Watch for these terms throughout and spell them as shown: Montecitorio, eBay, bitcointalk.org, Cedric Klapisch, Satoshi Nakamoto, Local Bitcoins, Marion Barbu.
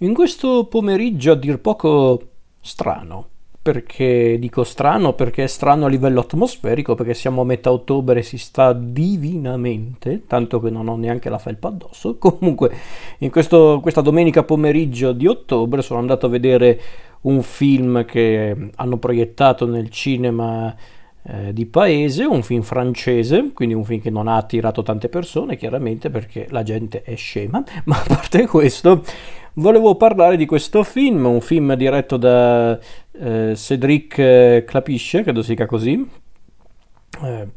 In questo pomeriggio a dir poco strano, perché dico strano perché è strano a livello atmosferico, perché siamo a metà ottobre e si sta divinamente, tanto che non ho neanche la felpa addosso. Comunque in questa domenica pomeriggio di ottobre sono andato a vedere un film che hanno proiettato nel cinema di paese, un film francese, quindi un film che non ha attirato tante persone chiaramente perché la gente è scema, ma a parte questo volevo parlare di questo film, un film diretto da Cedric Klapisch, credo si dica così,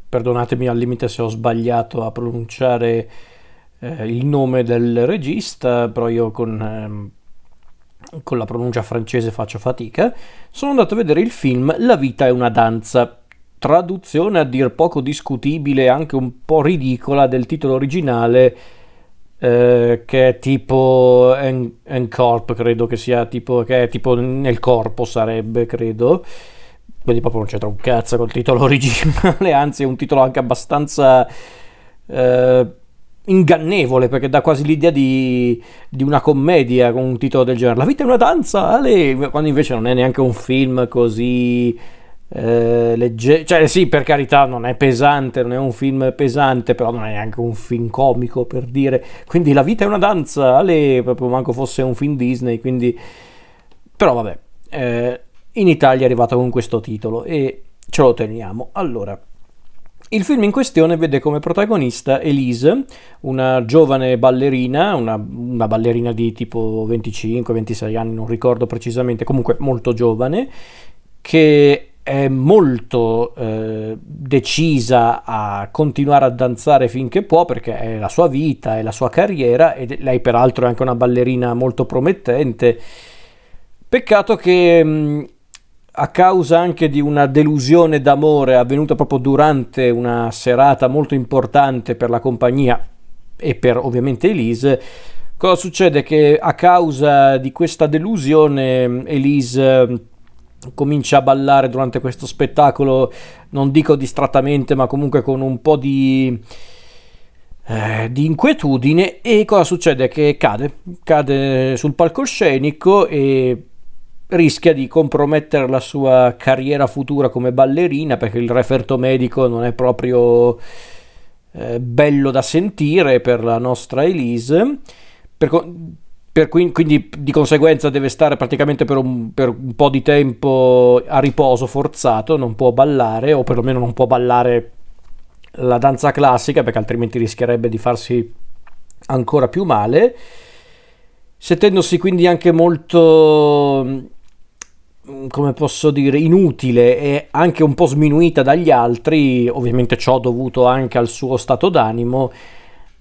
perdonatemi al limite se ho sbagliato a pronunciare il nome del regista, però io con la pronuncia francese faccio fatica. Sono andato a vedere il film La vita è una danza, traduzione a dir poco discutibile, anche un po' ridicola, del titolo originale, che è tipo Encorp, credo che sia tipo, che è tipo nel corpo sarebbe, credo, quindi proprio non c'entra un cazzo col titolo originale, anzi è un titolo anche abbastanza ingannevole, perché dà quasi l'idea di una commedia con un titolo del genere, La vita è una danza, Ale! Quando invece non è neanche un film così cioè sì, per carità, non è pesante, non è un film pesante, però non è neanche un film comico, per dire. Quindi La vita è una danza, Ale, proprio manco fosse un film Disney, quindi. Però vabbè, in Italia è arrivato con questo titolo e ce lo teniamo. Allora, il film in questione vede come protagonista Elise, una giovane ballerina, una ballerina di tipo 25-26 anni, non ricordo precisamente, comunque molto giovane, che è molto decisa a continuare a danzare finché può, perché è la sua vita, è la sua carriera, e lei peraltro è anche una ballerina molto promettente. Peccato che a causa anche di una delusione d'amore avvenuta proprio durante una serata molto importante per la compagnia e per ovviamente Elise, cosa succede? Che a causa di questa delusione Elise comincia a ballare durante questo spettacolo, non dico distrattamente, ma comunque con un po' di inquietudine, e cosa succede? Che cade sul palcoscenico e rischia di compromettere la sua carriera futura come ballerina, perché il referto medico non è proprio bello da sentire per la nostra Elise, quindi di conseguenza deve stare praticamente per un po' di tempo a riposo forzato, non può ballare, o perlomeno non può ballare la danza classica, perché altrimenti rischierebbe di farsi ancora più male, sentendosi quindi anche molto, come posso dire, inutile e anche un po' sminuita dagli altri, ovviamente ciò dovuto anche al suo stato d'animo.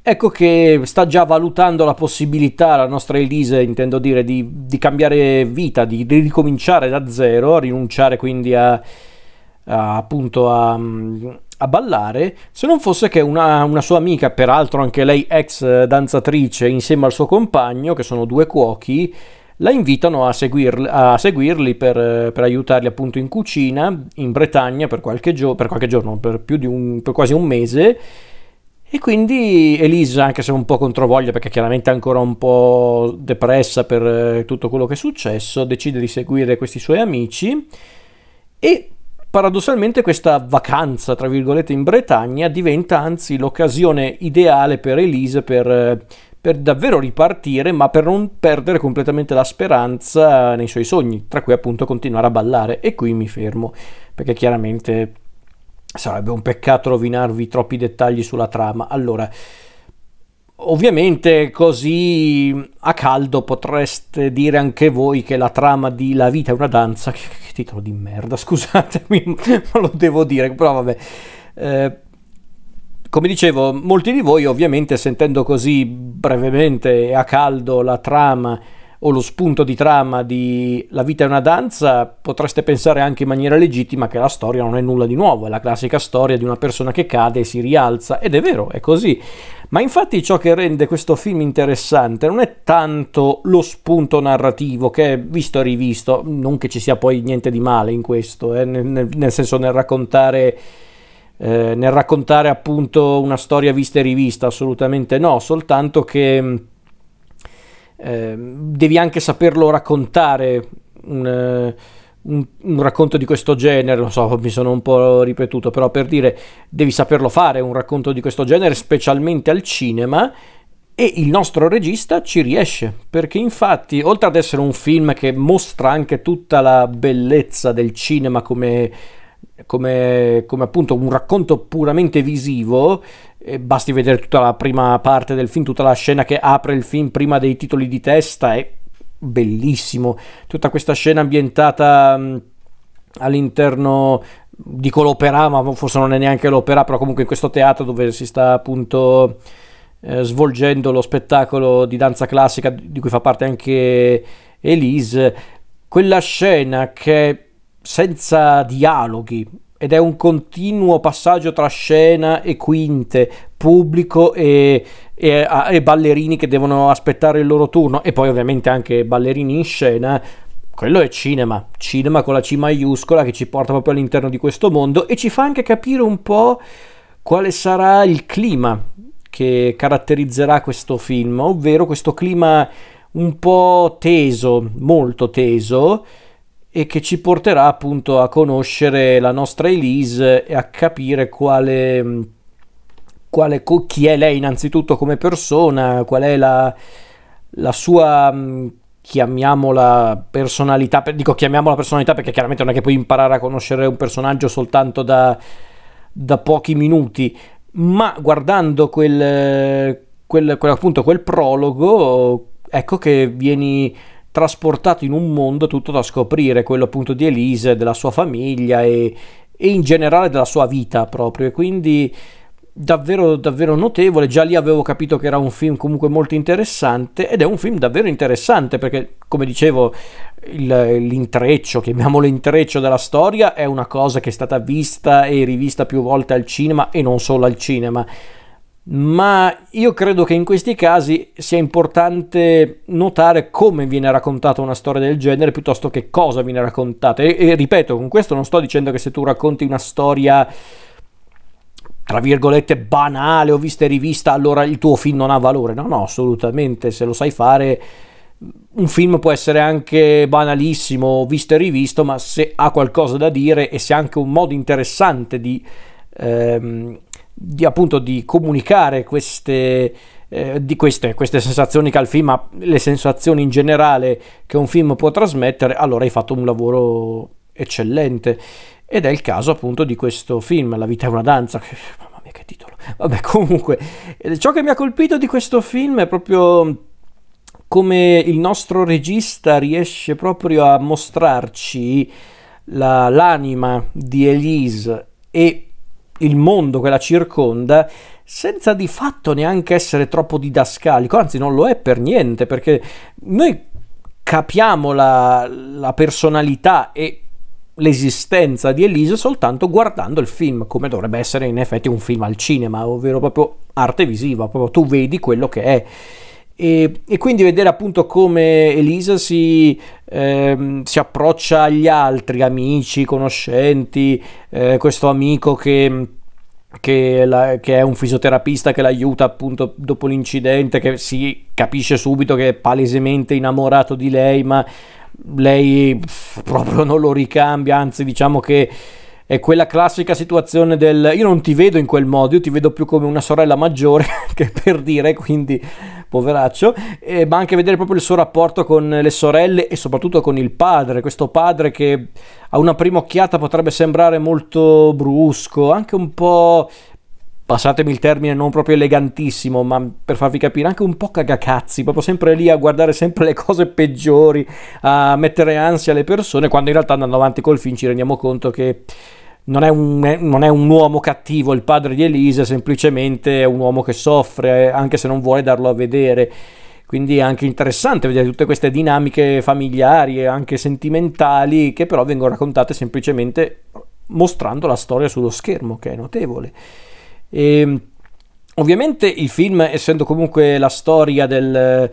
Ecco che sta già valutando la possibilità, la nostra Elise, intendo dire, di cambiare vita, di ricominciare da zero, a rinunciare quindi appunto a ballare, se non fosse che una sua amica, peraltro anche lei ex danzatrice, insieme al suo compagno, che sono due cuochi, la invitano a seguirli per aiutarli appunto in cucina, in Bretagna, per quasi un mese. E quindi Elisa, anche se un po' controvoglia, perché chiaramente è ancora un po' depressa per tutto quello che è successo, decide di seguire questi suoi amici, e paradossalmente questa vacanza, tra virgolette, in Bretagna diventa anzi l'occasione ideale per Elisa per davvero ripartire, ma per non perdere completamente la speranza nei suoi sogni, tra cui appunto continuare a ballare. E qui mi fermo, perché chiaramente sarebbe un peccato rovinarvi troppi dettagli sulla trama. Allora, ovviamente così a caldo potreste dire anche voi che la trama di La vita è una danza, che titolo di merda, scusatemi, ma lo devo dire, però vabbè. Come dicevo, molti di voi ovviamente sentendo così brevemente e a caldo la trama o lo spunto di trama di La vita è una danza, potreste pensare anche in maniera legittima che la storia non è nulla di nuovo, è la classica storia di una persona che cade e si rialza, ed è vero, è così. Ma infatti ciò che rende questo film interessante non è tanto lo spunto narrativo, che è visto e rivisto, non che ci sia poi niente di male in questo, nel senso nel raccontare appunto una storia vista e rivista, assolutamente no, soltanto che devi anche saperlo raccontare, un racconto di questo genere, lo so, mi sono un po' ripetuto, però per dire, devi saperlo fare un racconto di questo genere, specialmente al cinema, e il nostro regista ci riesce, perché infatti, oltre ad essere un film che mostra anche tutta la bellezza del cinema come appunto un racconto puramente visivo, basti vedere tutta la prima parte del film, tutta la scena che apre il film prima dei titoli di testa è bellissimo, tutta questa scena ambientata all'interno, dico l'opera, ma forse non è neanche l'opera, però comunque in questo teatro dove si sta appunto svolgendo lo spettacolo di danza classica di cui fa parte anche Elise, quella scena che senza dialoghi, ed è un continuo passaggio tra scena e quinte, pubblico e ballerini che devono aspettare il loro turno, e poi ovviamente anche ballerini in scena. Quello è cinema con la C maiuscola, che ci porta proprio all'interno di questo mondo e ci fa anche capire un po' quale sarà il clima che caratterizzerà questo film, ovvero questo clima un po' teso, molto teso, e che ci porterà appunto a conoscere la nostra Elise e a capire chi è lei innanzitutto come persona, qual è la sua, chiamiamola personalità, dico chiamiamola personalità perché chiaramente non è che puoi imparare a conoscere un personaggio soltanto da pochi minuti, ma guardando quel prologo, ecco che vieni trasportato in un mondo tutto da scoprire, quello appunto di Elise, della sua famiglia e in generale della sua vita proprio, e quindi davvero notevole. Già lì avevo capito che era un film comunque molto interessante, ed è un film davvero interessante perché, come dicevo, l'intreccio, chiamiamolo intreccio, della storia è una cosa che è stata vista e rivista più volte al cinema, e non solo al cinema. Ma io credo che in questi casi sia importante notare come viene raccontata una storia del genere piuttosto che cosa viene raccontata, e ripeto, con questo non sto dicendo che se tu racconti una storia tra virgolette banale o vista e rivista allora il tuo film non ha valore, no, assolutamente, se lo sai fare un film può essere anche banalissimo, visto e rivisto, ma se ha qualcosa da dire e se ha anche un modo interessante di comunicare queste sensazioni che ha il film, ma le sensazioni in generale che un film può trasmettere, allora hai fatto un lavoro eccellente, ed è il caso appunto di questo film, La vita è una danza, mamma mia che titolo, vabbè, comunque ciò che mi ha colpito di questo film è proprio come il nostro regista riesce proprio a mostrarci l'anima di Elise e il mondo che la circonda senza di fatto neanche essere troppo didascalico, anzi non lo è per niente, perché noi capiamo la personalità e l'esistenza di Elise soltanto guardando il film, come dovrebbe essere in effetti un film al cinema, ovvero proprio arte visiva, proprio tu vedi quello che è. E quindi vedere appunto come Elise si approccia agli altri, amici, conoscenti, questo amico che è un fisioterapista che l'aiuta appunto dopo l'incidente, che si capisce subito che è palesemente innamorato di lei, ma lei proprio non lo ricambia, anzi diciamo che è quella classica situazione del io non ti vedo in quel modo, io ti vedo più come una sorella maggiore, che per dire, quindi poveraccio, ma anche vedere proprio il suo rapporto con le sorelle e soprattutto con il padre, questo padre che a una prima occhiata potrebbe sembrare molto brusco, anche un po', passatemi il termine, non proprio elegantissimo, ma per farvi capire anche un po' cagacazzi, proprio sempre lì a guardare sempre le cose peggiori, a mettere ansia alle persone, quando in realtà andando avanti col film ci rendiamo conto che non è un uomo cattivo il padre di Elise, semplicemente è un uomo che soffre, anche se non vuole darlo a vedere. Quindi è anche interessante vedere tutte queste dinamiche familiari e anche sentimentali che però vengono raccontate semplicemente mostrando la storia sullo schermo, che è notevole. E ovviamente il film, essendo comunque la storia del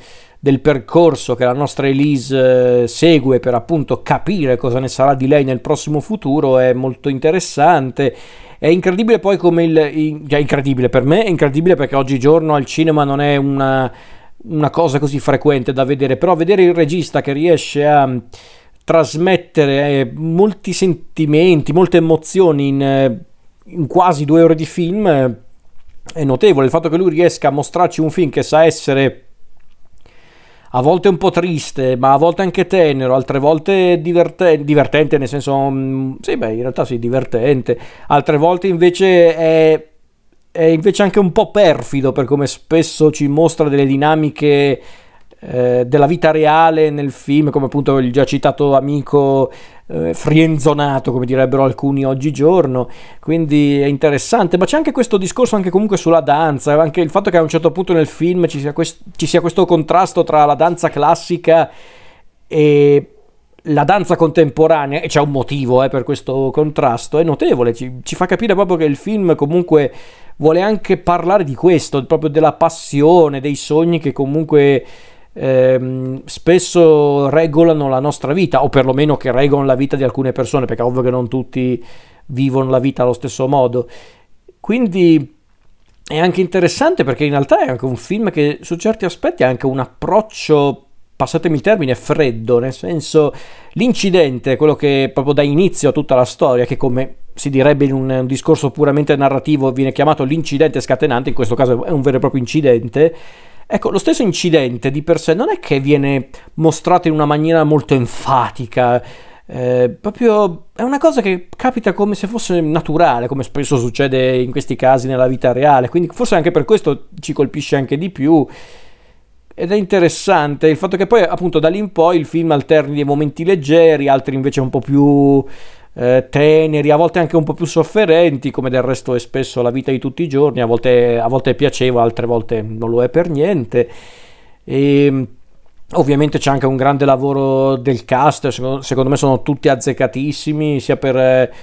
percorso che la nostra Elise segue per appunto capire cosa ne sarà di lei nel prossimo futuro, è molto interessante. È incredibile poi come incredibile per me, è incredibile perché oggigiorno al cinema non è una una cosa così frequente da vedere, però vedere il regista che riesce a trasmettere molti sentimenti, molte emozioni in quasi 2 ore di film è notevole. Il fatto che lui riesca a mostrarci un film che sa essere a volte un po' triste, ma a volte anche tenero, altre volte divertente nel senso, sì, beh, in realtà sì, divertente, altre volte invece è invece anche un po' perfido per come spesso ci mostra delle dinamiche della vita reale nel film, come appunto il già citato amico frienzonato, come direbbero alcuni oggigiorno. Quindi è interessante, ma c'è anche questo discorso anche comunque sulla danza, anche il fatto che a un certo punto nel film ci sia questo contrasto tra la danza classica e la danza contemporanea, e c'è un motivo per questo contrasto, è notevole, ci fa capire proprio che il film comunque vuole anche parlare di questo, proprio della passione, dei sogni che comunque spesso regolano la nostra vita, o perlomeno che regolano la vita di alcune persone, perché è ovvio che non tutti vivono la vita allo stesso modo. Quindi è anche interessante, perché in realtà è anche un film che su certi aspetti ha anche un approccio, passatemi il termine, freddo, nel senso l'incidente, quello che proprio dà inizio a tutta la storia, che come si direbbe in un discorso puramente narrativo viene chiamato l'incidente scatenante, in questo caso è un vero e proprio incidente. Ecco, lo stesso incidente di per sé non è che viene mostrato in una maniera molto enfatica, proprio è una cosa che capita come se fosse naturale, come spesso succede in questi casi nella vita reale, quindi forse anche per questo ci colpisce anche di più. Ed è interessante il fatto che poi appunto da lì in poi il film alterni dei momenti leggeri, altri invece un po' più teneri, a volte anche un po' più sofferenti, come del resto è spesso la vita di tutti i giorni, a volte è piacevole, altre volte non lo è per niente. E ovviamente c'è anche un grande lavoro del cast, secondo me sono tutti azzeccatissimi, sia per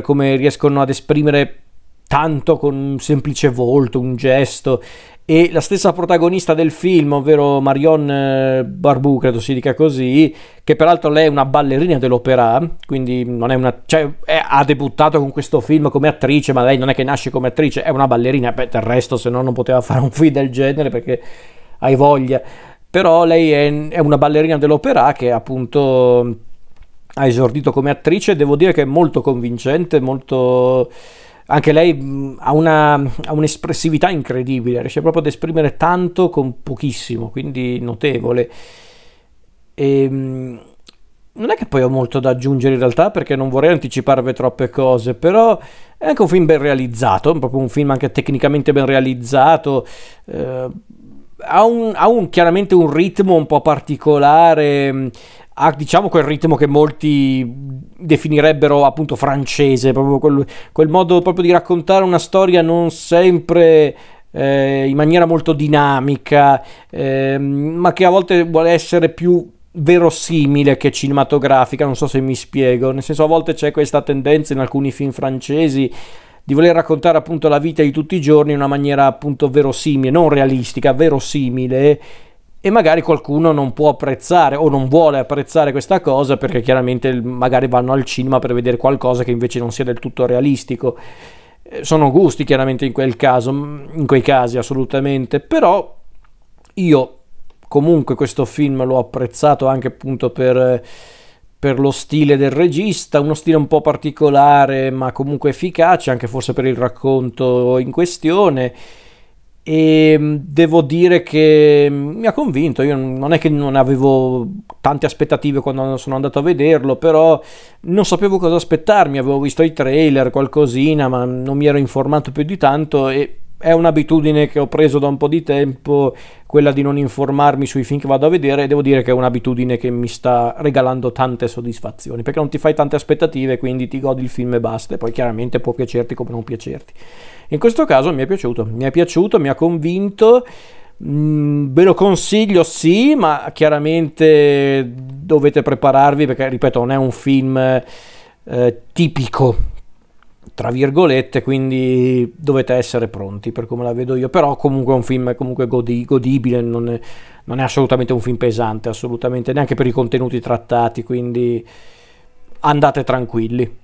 come riescono ad esprimere tanto con un semplice volto, un gesto. E la stessa protagonista del film, ovvero Marion Barbu, credo si dica così, che peraltro lei è una ballerina dell'opera, quindi non è una, cioè, ha debuttato con questo film come attrice, ma lei non è che nasce come attrice, è una ballerina. Beh, del resto se no non poteva fare un film del genere, perché hai voglia. Però lei è una ballerina dell'opera che appunto ha esordito come attrice, devo dire che è molto convincente, molto... Anche lei ha un'espressività incredibile, riesce proprio ad esprimere tanto con pochissimo, quindi notevole. E non è che poi ho molto da aggiungere in realtà, perché non vorrei anticiparvi troppe cose, però è anche un film ben realizzato, è proprio un film anche tecnicamente ben realizzato, ha chiaramente un ritmo un po' particolare, ha diciamo quel ritmo che molti definirebbero appunto francese, proprio quel modo proprio di raccontare una storia non sempre in maniera molto dinamica, ma che a volte vuole essere più verosimile che cinematografica, non so se mi spiego, nel senso a volte c'è questa tendenza in alcuni film francesi di voler raccontare appunto la vita di tutti i giorni in una maniera appunto verosimile, non realistica, verosimile, e magari qualcuno non può apprezzare o non vuole apprezzare questa cosa, perché chiaramente magari vanno al cinema per vedere qualcosa che invece non sia del tutto realistico. Sono gusti chiaramente in quei casi assolutamente, però io comunque questo film l'ho apprezzato anche appunto per lo stile del regista, uno stile un po' particolare ma comunque efficace, anche forse per il racconto in questione, e devo dire che mi ha convinto. Io non è che non avevo tante aspettative quando sono andato a vederlo, però non sapevo cosa aspettarmi, avevo visto i trailer, qualcosina, ma non mi ero informato più di tanto, e è un'abitudine che ho preso da un po' di tempo, quella di non informarmi sui film che vado a vedere, e devo dire che è un'abitudine che mi sta regalando tante soddisfazioni, perché non ti fai tante aspettative, quindi ti godi il film e basta, e poi chiaramente può piacerti come non piacerti. In questo caso mi è piaciuto, mi ha convinto, ve lo consiglio sì, ma chiaramente dovete prepararvi, perché ripeto non è un film tipico tra virgolette, quindi dovete essere pronti per come la vedo io. Però comunque è un film comunque godibile, non è assolutamente un film pesante, assolutamente, neanche per i contenuti trattati, quindi andate tranquilli.